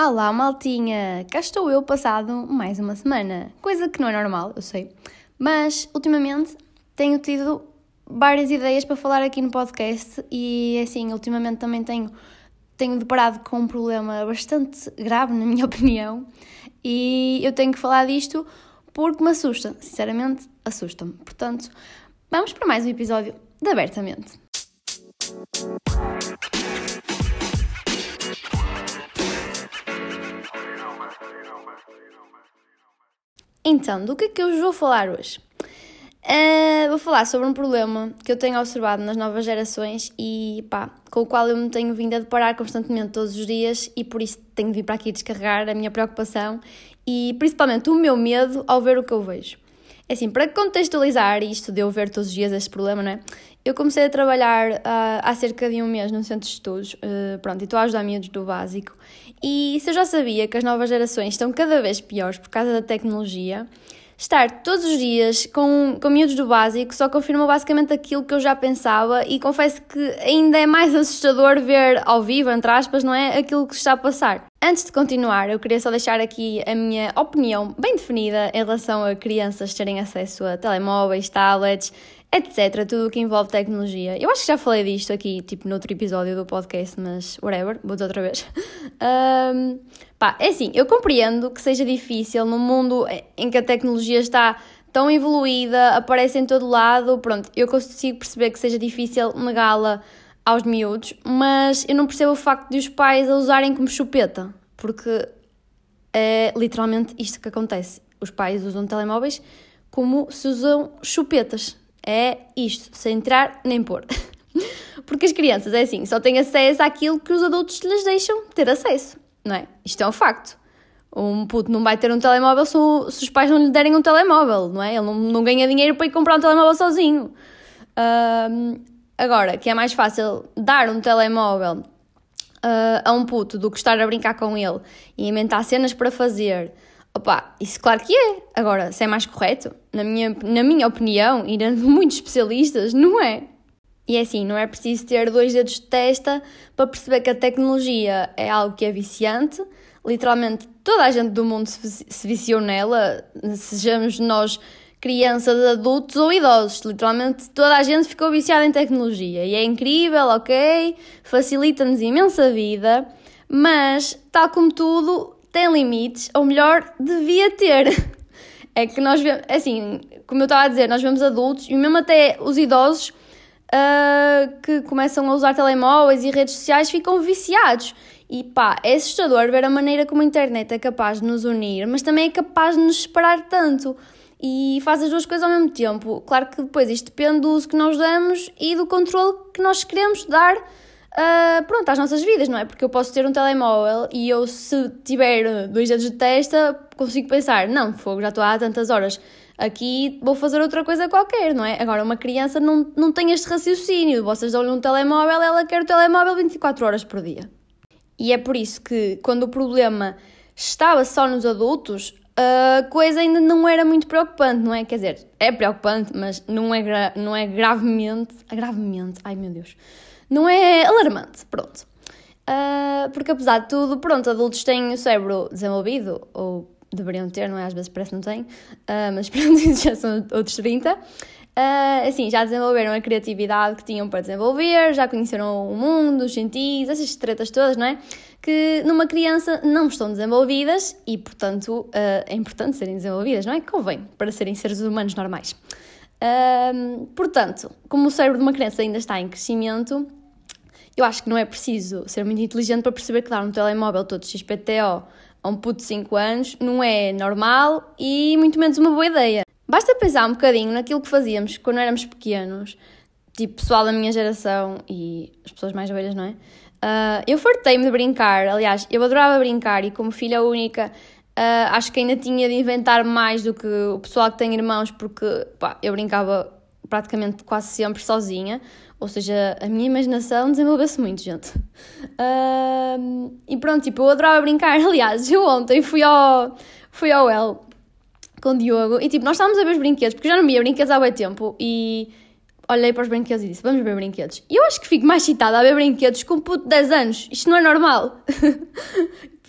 Olá maltinha, cá estou eu passado mais uma semana, coisa que não é normal, eu sei, mas ultimamente tenho tido várias ideias para falar aqui no podcast e assim, ultimamente também tenho deparado com um problema bastante grave na minha opinião e eu tenho que falar disto porque me assusta, sinceramente assusta-me, portanto vamos para mais um episódio de Abertamente. Então, do que é que eu vos vou falar hoje? Vou falar sobre um problema que eu tenho observado nas novas gerações e com o qual eu me tenho vindo a deparar constantemente todos os dias e por isso tenho de vir para aqui descarregar a minha preocupação e principalmente o meu medo ao ver o que eu vejo. Assim, para contextualizar isto de eu ver todos os dias este problema, não é? Eu comecei a trabalhar há cerca de um mês num centro de estudos, e estou a ajudar miúdos do básico. E se eu já sabia que as novas gerações estão cada vez piores por causa da tecnologia, estar todos os dias com miúdos do básico só confirmou basicamente aquilo que eu já pensava e confesso que ainda é mais assustador ver ao vivo, entre aspas, não é? Aquilo que está a passar. Antes de continuar, eu queria só deixar aqui a minha opinião bem definida em relação a crianças terem acesso a telemóveis, tablets, etc. Tudo o que envolve tecnologia. Eu acho que já falei disto aqui, noutro episódio do podcast, mas whatever, vou dizer outra vez. É assim, eu compreendo que seja difícil num mundo em que a tecnologia está tão evoluída, aparece em todo lado, eu consigo perceber que seja difícil negá-la aos miúdos, mas eu não percebo o facto de os pais a usarem como chupeta, porque é literalmente isto que acontece. Os pais usam telemóveis como se usam chupetas. É isto, sem tirar nem pôr. Porque as crianças, é assim, só têm acesso àquilo que os adultos lhes deixam ter acesso, não é? Isto é um facto. Um puto não vai ter um telemóvel se os pais não lhe derem um telemóvel, não é? Ele não ganha dinheiro para ir comprar um telemóvel sozinho. Agora, que é mais fácil dar um telemóvel a um puto do que estar a brincar com ele e inventar cenas para fazer, isso claro que é. Agora, se é mais correto, na minha opinião, e de muitos especialistas, não é. E é assim, não é preciso ter 2 dedos de testa para perceber que a tecnologia é algo que é viciante. Literalmente toda a gente do mundo se viciou nela, sejamos nós crianças, adultos ou idosos, literalmente toda a gente ficou viciada em tecnologia e é incrível, ok, facilita-nos imensa vida, mas tal como tudo tem limites, ou melhor, devia ter. É que nós vemos, assim, como eu estava a dizer, nós vemos adultos e mesmo até os idosos que começam a usar telemóveis e redes sociais ficam viciados. E é assustador ver a maneira como a internet é capaz de nos unir, mas também é capaz de nos separar tanto. E faz as duas coisas ao mesmo tempo. Claro que depois isto depende do uso que nós damos e do controle que nós queremos dar às nossas vidas, não é? Porque eu posso ter um telemóvel e eu, se tiver 2 dedos de testa, consigo pensar, não, fogo, já estou há tantas horas aqui, vou fazer outra coisa qualquer, não é? Agora, uma criança não tem este raciocínio. Vocês dão-lhe um telemóvel, ela quer o telemóvel 24 horas por dia. E é por isso que, quando o problema estava só nos adultos, a coisa ainda não era muito preocupante, não é? Quer dizer, é preocupante, mas não é gravemente, ai meu Deus, não é alarmante, porque apesar de tudo, adultos têm o cérebro desenvolvido, ou deveriam ter, não é? Às vezes parece que não têm, mas já são outros 30. Já desenvolveram a criatividade que tinham para desenvolver, já conheceram o mundo, os sentidos, essas tretas todas, não é? Que numa criança não estão desenvolvidas e, portanto, é importante serem desenvolvidas, não é? Convém, para serem seres humanos normais. Como o cérebro de uma criança ainda está em crescimento, eu acho que não é preciso ser muito inteligente para perceber que dar um telemóvel todo XPTO a um puto de 5 anos não é normal e muito menos uma boa ideia. Basta pensar um bocadinho naquilo que fazíamos quando éramos pequenos, pessoal da minha geração e as pessoas mais velhas, não é? Eu fartei-me de brincar, aliás, eu adorava brincar e como filha única acho que ainda tinha de inventar mais do que o pessoal que tem irmãos porque eu brincava praticamente quase sempre sozinha, ou seja, a minha imaginação desenvolveu-se muito, gente. Eu adorava brincar, aliás, eu ontem fui ao L com o Diogo e nós estávamos a ver os brinquedos, porque eu já não via brinquedos há muito tempo e olhei para os brinquedos e disse, vamos ver brinquedos. E eu acho que fico mais excitada a ver brinquedos com um puto de 10 anos, isto não é normal.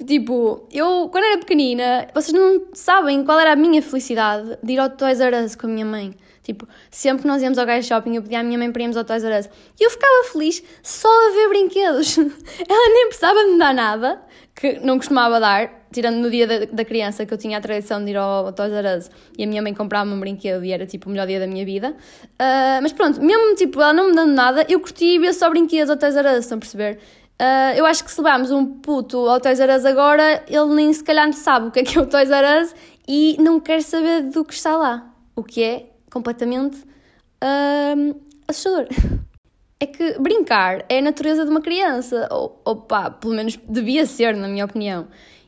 Tipo, eu, quando era pequenina, vocês não sabem qual era a minha felicidade de ir ao Toys R Us com a minha mãe. Tipo, sempre que nós íamos ao Guys Shopping, eu pedia à minha mãe para irmos ao Toys R Us. E eu ficava feliz só a ver brinquedos. Ela nem precisava de me dar nada, que não costumava dar, tirando no dia da criança, que eu tinha a tradição de ir ao Toys R Us. E a minha mãe comprava-me um brinquedo e era, tipo, o melhor dia da minha vida. Mas pronto, mesmo, tipo, ela não me dando nada, eu curti e via só brinquedos ao Toys R Us, estão a perceber? Eu acho que se levarmos um puto ao Toys R Us agora, ele nem se calhar sabe o que é o Toys R Us e não quer saber do que está lá, o que é completamente assustador. É que brincar é a natureza de uma criança, ou pá, pelo menos devia ser, na minha opinião.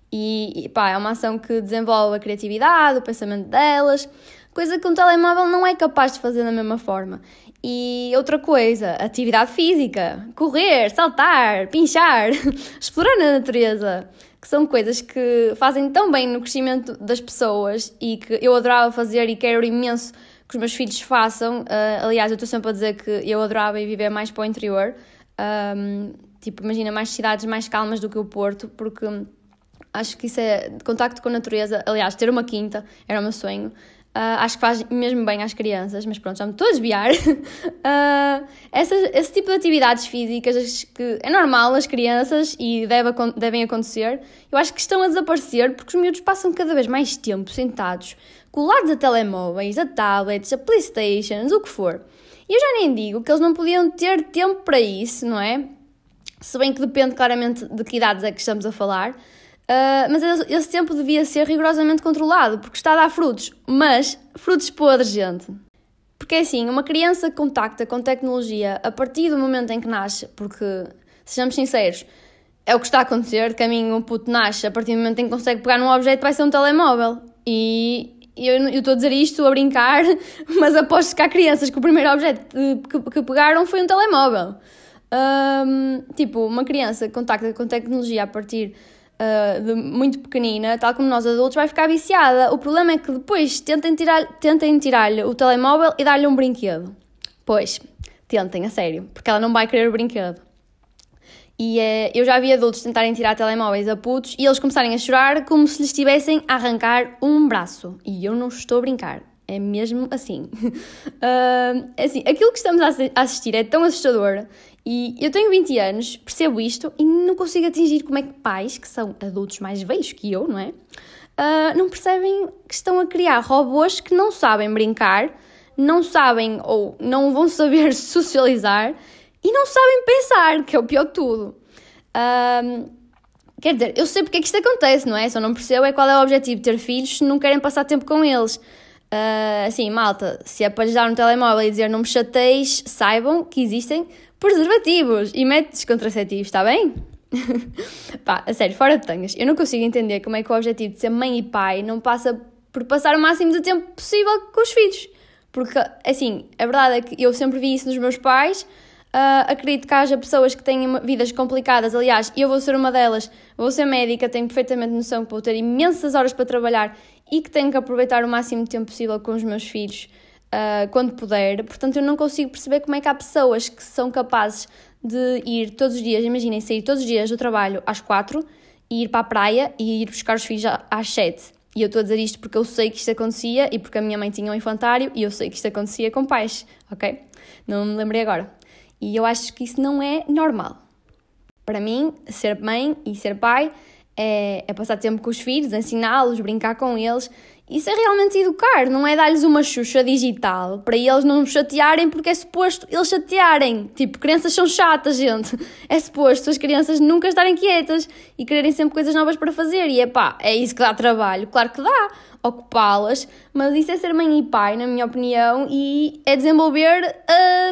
E pá, é uma ação que desenvolve a criatividade, o pensamento delas, coisa que um telemóvel não é capaz de fazer da mesma forma. E outra coisa, atividade física, correr, saltar, pinchar, explorar a natureza, que são coisas que fazem tão bem no crescimento das pessoas e que eu adorava fazer e quero imenso que os meus filhos façam. Aliás, eu estou sempre a dizer que eu adorava ir viver mais para o interior, tipo, imagina, mais cidades mais calmas do que o Porto, porque acho que isso é contacto com a natureza. Aliás, ter uma quinta era o meu sonho. Acho que faz mesmo bem às crianças, mas pronto, já me estou a desviar. Esse tipo de atividades físicas, acho que é normal as crianças e devem acontecer. Eu acho que estão a desaparecer porque os miúdos passam cada vez mais tempo sentados, colados a telemóveis, a tablets, a Playstations, o que for. E eu já nem digo que eles não podiam ter tempo para isso, não é? Se bem que depende claramente de que idades é que estamos a falar. Mas esse tempo devia ser rigorosamente controlado, porque está a dar frutos, mas frutos podres, gente. Porque é assim, uma criança contacta com tecnologia a partir do momento em que nasce, porque, sejamos sinceros, é o que está a acontecer, de caminho um puto nasce, a partir do momento em que consegue pegar num objeto vai ser um telemóvel. E eu estou a dizer isto a brincar, mas aposto que há crianças que o primeiro objeto que pegaram foi um telemóvel. Tipo, uma criança contacta com tecnologia a partir de muito pequenina, tal como nós adultos, vai ficar viciada. O problema é que depois tentem tirar-lhe o telemóvel e dar-lhe um brinquedo. Pois, tentem, a sério, porque ela não vai querer o brinquedo. E eu já vi adultos tentarem tirar telemóveis a putos e eles começarem a chorar como se lhes estivessem a arrancar um braço. E eu não estou a brincar, é mesmo assim. Assim, aquilo que estamos a assistir é tão assustador. E eu tenho 20 anos, percebo isto e não consigo atingir como é que pais, que são adultos mais velhos que eu, não é? Não percebem que estão a criar robôs que não sabem brincar, não sabem ou não vão saber socializar e não sabem pensar, que é o pior de tudo. Quer dizer, eu sei porque é que isto acontece, não é? Só não percebo é qual é o objetivo de ter filhos se não querem passar tempo com eles. Assim, malta, se é para lhes dar um telemóvel e dizer não me chateis, saibam que existem preservativos e métodos contraceptivos, está bem? Pá, a sério, fora de tangas, eu não consigo entender como é que o objetivo de ser mãe e pai não passa por passar o máximo de tempo possível com os filhos. Porque, assim, a verdade é que eu sempre vi isso nos meus pais. Acredito que haja pessoas que têm vidas complicadas. Aliás, eu vou ser uma delas, vou ser médica, tenho perfeitamente noção que vou ter imensas horas para trabalhar e que tenho que aproveitar o máximo de tempo possível com os meus filhos. Quando puder, portanto eu não consigo perceber como é que há pessoas que são capazes de ir todos os dias, imaginem, sair todos os dias do trabalho às 4 e ir para a praia e ir buscar os filhos às 7, e eu estou a dizer isto porque eu sei que isto acontecia e porque a minha mãe tinha um infantário e eu sei que isto acontecia com pais, ok? Não me lembrei agora, e eu acho que isso não é normal. Para mim, ser mãe e ser pai é passar tempo com os filhos, ensiná-los, brincar com eles. Isso é realmente educar, não é dar-lhes uma xuxa digital para eles não chatearem, porque é suposto eles chatearem. Tipo, crianças são chatas, gente. É suposto as crianças nunca estarem quietas e quererem sempre coisas novas para fazer. E é pá, é isso que dá trabalho. Claro que dá, ocupá-las, mas isso é ser mãe e pai, na minha opinião, e é desenvolver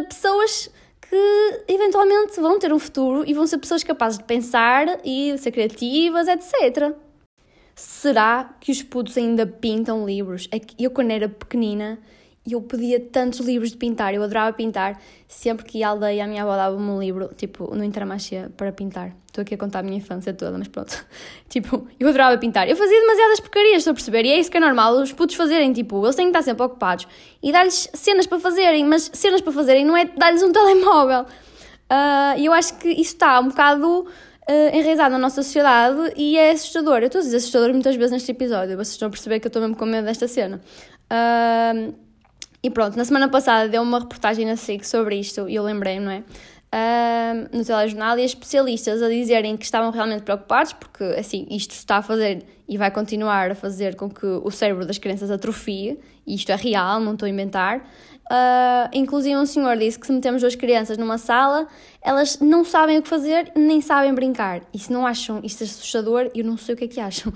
pessoas que eventualmente vão ter um futuro e vão ser pessoas capazes de pensar e de ser criativas, etc. Será que os putos ainda pintam livros? Eu, quando era pequenina, eu pedia tantos livros de pintar. Eu adorava pintar. Sempre que ia à aldeia, a minha avó dava-me um livro, tipo, no Intermarché, para pintar. Estou aqui a contar a minha infância toda, mas pronto. Tipo, eu adorava pintar. Eu fazia demasiadas porcarias, estou a perceber. E é isso que é normal os putos fazerem. Tipo, eles têm que estar sempre ocupados. E dar-lhes cenas para fazerem. Mas cenas para fazerem não é dar-lhes um telemóvel. E eu acho que isso está um bocado enraizado na nossa sociedade e é assustador. Eu estou a dizer assustador muitas vezes neste episódio, vocês estão a perceber que eu estou mesmo com medo desta cena. E pronto, na semana passada deu uma reportagem na SIC sobre isto e eu lembrei-me, não é? No telejornal, e especialistas a dizerem que estavam realmente preocupados porque, assim, isto está a fazer e vai continuar a fazer com que o cérebro das crianças atrofie, e isto é real, não estou a inventar. Inclusive um senhor disse que se metemos duas crianças numa sala, elas não sabem o que fazer, nem sabem brincar, e se não acham isto assustador, eu não sei o que é que acham.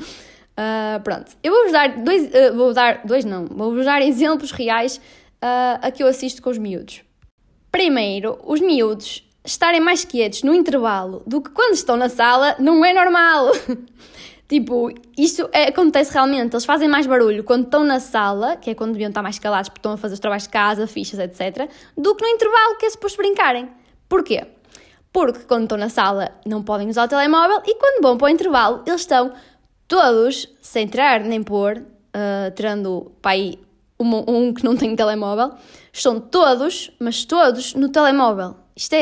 Pronto, eu vou-vos dar vou-vos dar exemplos reais a que eu assisto com os miúdos. Primeiro, os miúdos estarem mais quietos no intervalo do que quando estão na sala não é normal. Tipo, isto acontece realmente. Eles fazem mais barulho quando estão na sala, que é quando deviam estar mais calados porque estão a fazer os trabalhos de casa, fichas, etc., do que no intervalo que é suposto brincarem. Porquê? Porque quando estão na sala não podem usar o telemóvel e quando vão para o intervalo eles estão todos, sem tirar nem pôr, tirando para aí um que não tem telemóvel, estão todos, mas todos, no telemóvel. Isto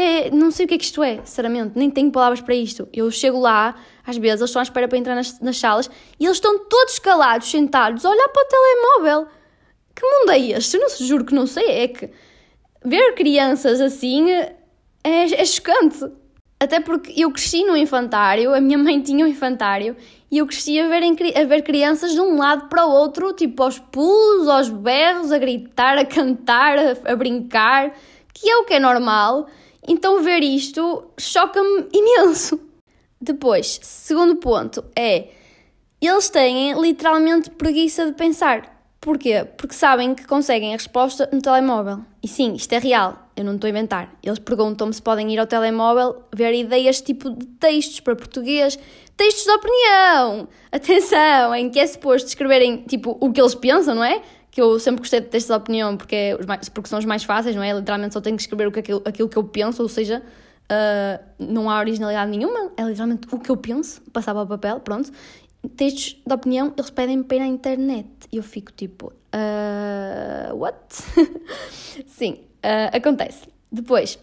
é, não sei o que é que isto é, sinceramente, nem tenho palavras para isto. Eu chego lá, às vezes, eles estão à espera para entrar nas salas e eles estão todos calados, sentados, a olhar para o telemóvel. Que mundo é este? Eu não se juro que não sei, é que ver crianças assim é chocante. Até porque eu cresci no infantário, a minha mãe tinha um infantário, e eu cresci a ver crianças de um lado para o outro, tipo aos pulos, aos berros, a gritar, a cantar, a brincar, que é o que é normal. Então ver isto choca-me imenso. Depois, segundo ponto é, eles têm literalmente preguiça de pensar. Porquê? Porque sabem que conseguem a resposta no telemóvel. E sim, isto é real, eu não estou a inventar. Eles perguntam-me se podem ir ao telemóvel ver ideias tipo de textos para português, textos de opinião. Atenção, em que é suposto escreverem tipo o que eles pensam, não é? Que eu sempre gostei de textos de opinião porque são os mais fáceis, não é? Literalmente só tenho que escrever aquilo que eu penso, ou seja, não há originalidade nenhuma. É literalmente o que eu penso, passar para o papel, pronto. Textos de opinião, eles pedem para ir à internet. E eu fico tipo, what? Sim, acontece. Depois,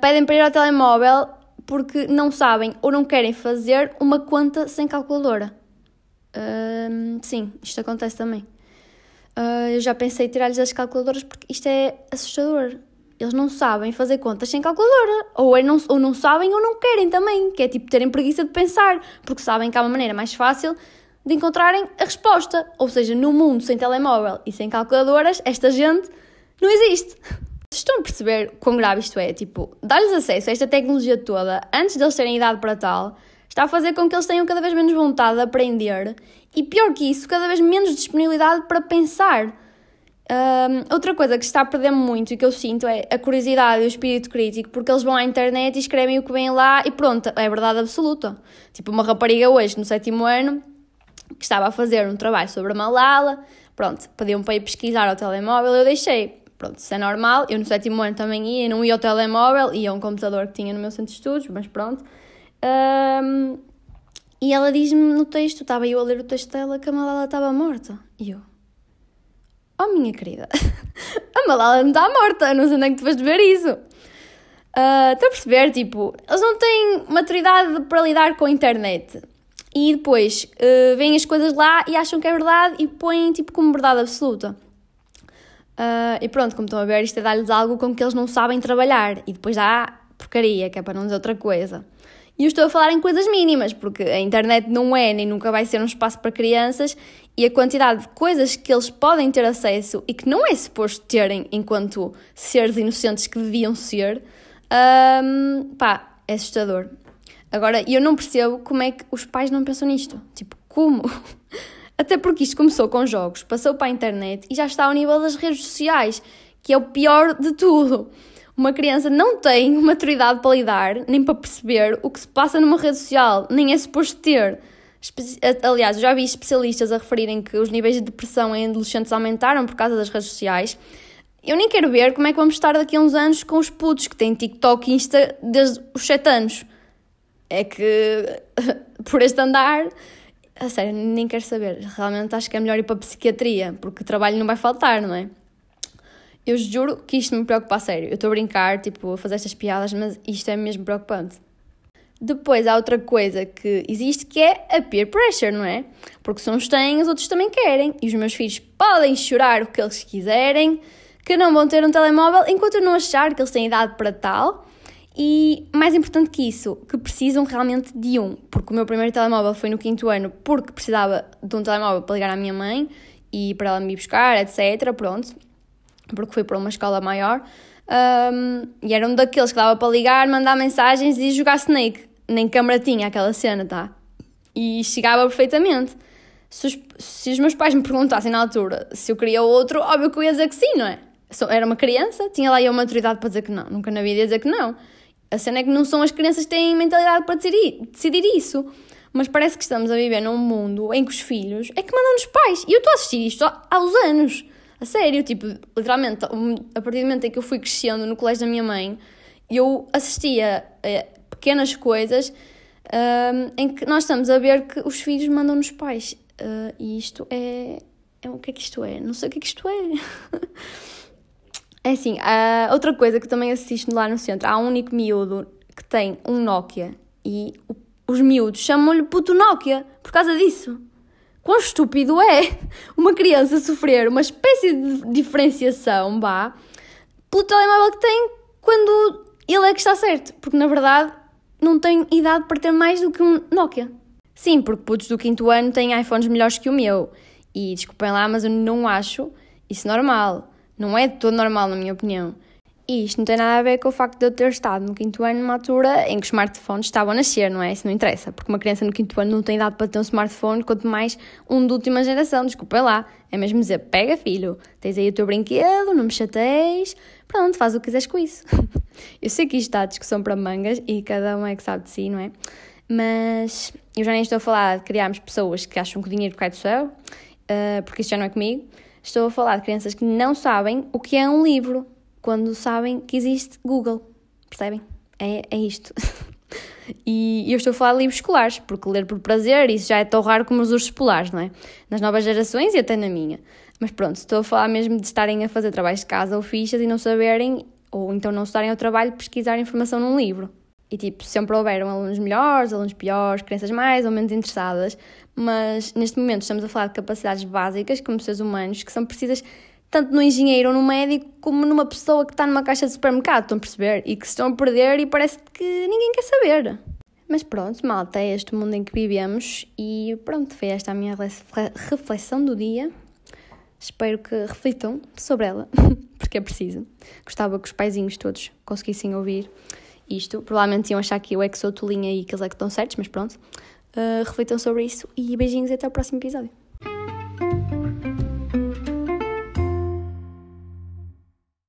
pedem para ir ao telemóvel porque não sabem ou não querem fazer uma conta sem calculadora. Sim, isto acontece também. Eu já pensei em tirar-lhes as calculadoras porque isto é assustador. Eles não sabem fazer contas sem calculadora. Ou não sabem ou não querem também. Que é tipo terem preguiça de pensar. Porque sabem que há uma maneira mais fácil de encontrarem a resposta. Ou seja, no mundo sem telemóvel e sem calculadoras, esta gente não existe. Estão a perceber quão grave isto é? Tipo, dar-lhes acesso a esta tecnologia toda, antes deles terem idade para tal, está a fazer com que eles tenham cada vez menos vontade de aprender. E pior que isso, cada vez menos disponibilidade para pensar. Outra coisa que se está a perder muito e que eu sinto é a curiosidade e o espírito crítico, porque eles vão à internet e escrevem o que vem lá e pronto, é verdade absoluta. Tipo, uma rapariga hoje, no 7º ano, que estava a fazer um trabalho sobre a Malala, pronto, pediam para ir pesquisar ao telemóvel, eu deixei. Pronto, isso é normal, eu no 7º ano também ia, não ia ao telemóvel, ia a um computador que tinha no meu centro de estudos, mas pronto. E ela diz-me no texto, estava eu a ler o texto dela, que a Malala estava morta, e eu... Oh, minha querida, a Malala não está morta, eu não sei onde é que tu vais ver isso. Estou a perceber, tipo, eles não têm maturidade para lidar com a internet. E depois veem as coisas lá e acham que é verdade e põem, tipo, como verdade absoluta. E pronto, como estão a ver, isto é dar-lhes algo com que eles não sabem trabalhar. E depois há porcaria, que é para não dizer outra coisa. E eu estou a falar em coisas mínimas, porque a internet não é nem nunca vai ser um espaço para crianças e a quantidade de coisas que eles podem ter acesso e que não é suposto terem enquanto seres inocentes que deviam ser, é assustador. Agora, eu não percebo como é que os pais não pensam nisto. Tipo, como? Até porque isto começou com jogos, passou para a internet e já está ao nível das redes sociais, que é o pior de tudo. Uma criança não tem maturidade para lidar, nem para perceber o que se passa numa rede social, nem é suposto ter. Aliás, eu já vi especialistas a referirem que os níveis de depressão em adolescentes aumentaram por causa das redes sociais. Eu nem quero ver como é que vamos estar daqui a uns anos com os putos que têm TikTok e Insta desde os 7 anos. É que, por este andar, a sério, nem quero saber. Realmente acho que é melhor ir para a psiquiatria, porque trabalho não vai faltar, não é? Eu juro que isto me preocupa a sério. Eu estou a brincar, tipo, a fazer estas piadas, mas isto é mesmo preocupante. Depois há outra coisa que existe, que é a peer pressure, não é? Porque se uns têm, os outros também querem. E os meus filhos podem chorar o que eles quiserem, que não vão ter um telemóvel enquanto eu não achar que eles têm idade para tal. E mais importante que isso, que precisam realmente de um. Porque o meu primeiro telemóvel foi no 5º ano, porque precisava de um telemóvel para ligar à minha mãe e para ela me ir buscar, etc. Pronto, porque fui para uma escola maior. E era um daqueles que dava para ligar, mandar mensagens e jogar Snake. Nem câmara tinha aquela cena, tá? E chegava perfeitamente. Se os meus pais me perguntassem na altura se eu queria outro, óbvio que eu ia dizer que sim, não é? Era uma criança, tinha lá eu maturidade para dizer que não. Nunca na vida ia dizer que não. A cena é que não são as crianças que têm mentalidade para decidir isso. Mas parece que estamos a viver num mundo em que os filhos é que mandam nos pais. E eu estou a assistir isto aos anos. A sério, tipo, literalmente, a partir do momento em que eu fui crescendo no colégio da minha mãe, eu assistia a pequenas coisas em que nós estamos a ver que os filhos mandam nos pais. E isto é... O que é que isto é? Não sei o que é que isto é. É assim, outra coisa que eu também assisto lá no centro, há um único miúdo que tem um Nokia e os miúdos chamam-lhe puto Nokia por causa disso. Quão estúpido é uma criança sofrer uma espécie de diferenciação, vá, pelo telemóvel que tem quando ele é que está certo. Porque, na verdade, não tem idade para ter mais do que um Nokia. Sim, porque putos do 5º ano têm iPhones melhores que o meu. E, desculpem lá, mas eu não acho isso normal. Não é de todo normal, na minha opinião. E isto não tem nada a ver com o facto de eu ter estado no 5º ano numa altura em que os smartphones estavam a nascer, não é? Isso não interessa, porque uma criança no 5º ano não tem idade para ter um smartphone, quanto mais um de última geração, desculpem lá. É mesmo dizer, pega filho, tens aí o teu brinquedo, não me chateies, pronto, faz o que quiseres com isso. Eu sei que isto dá discussão para mangas e cada um é que sabe de si, não é? Mas eu já nem estou a falar de criarmos pessoas que acham que o dinheiro cai do céu, porque isto já não é comigo. Estou a falar de crianças que não sabem o que é um livro, quando sabem que existe Google, percebem? É isto. E eu estou a falar de livros escolares, porque ler por prazer, isso já é tão raro como os ursos polares, não é? Nas novas gerações e até na minha. Mas pronto, estou a falar mesmo de estarem a fazer trabalhos de casa ou fichas e não saberem, ou então não estarem ao trabalho de pesquisar informação num livro. E tipo, sempre houveram alunos melhores, alunos piores, crianças mais ou menos interessadas, mas neste momento estamos a falar de capacidades básicas como seres humanos que são precisas tanto no engenheiro ou no médico, como numa pessoa que está numa caixa de supermercado, estão a perceber? E que se estão a perder e parece que ninguém quer saber. Mas pronto, malta, é este o mundo em que vivemos e pronto, foi esta a minha reflexão do dia. Espero que reflitam sobre ela, porque é preciso. Gostava que os paizinhos todos conseguissem ouvir isto. Provavelmente iam achar que eu é que sou tolinha e que eles é que estão certos, mas pronto. Reflitam sobre isso e beijinhos e até o próximo episódio.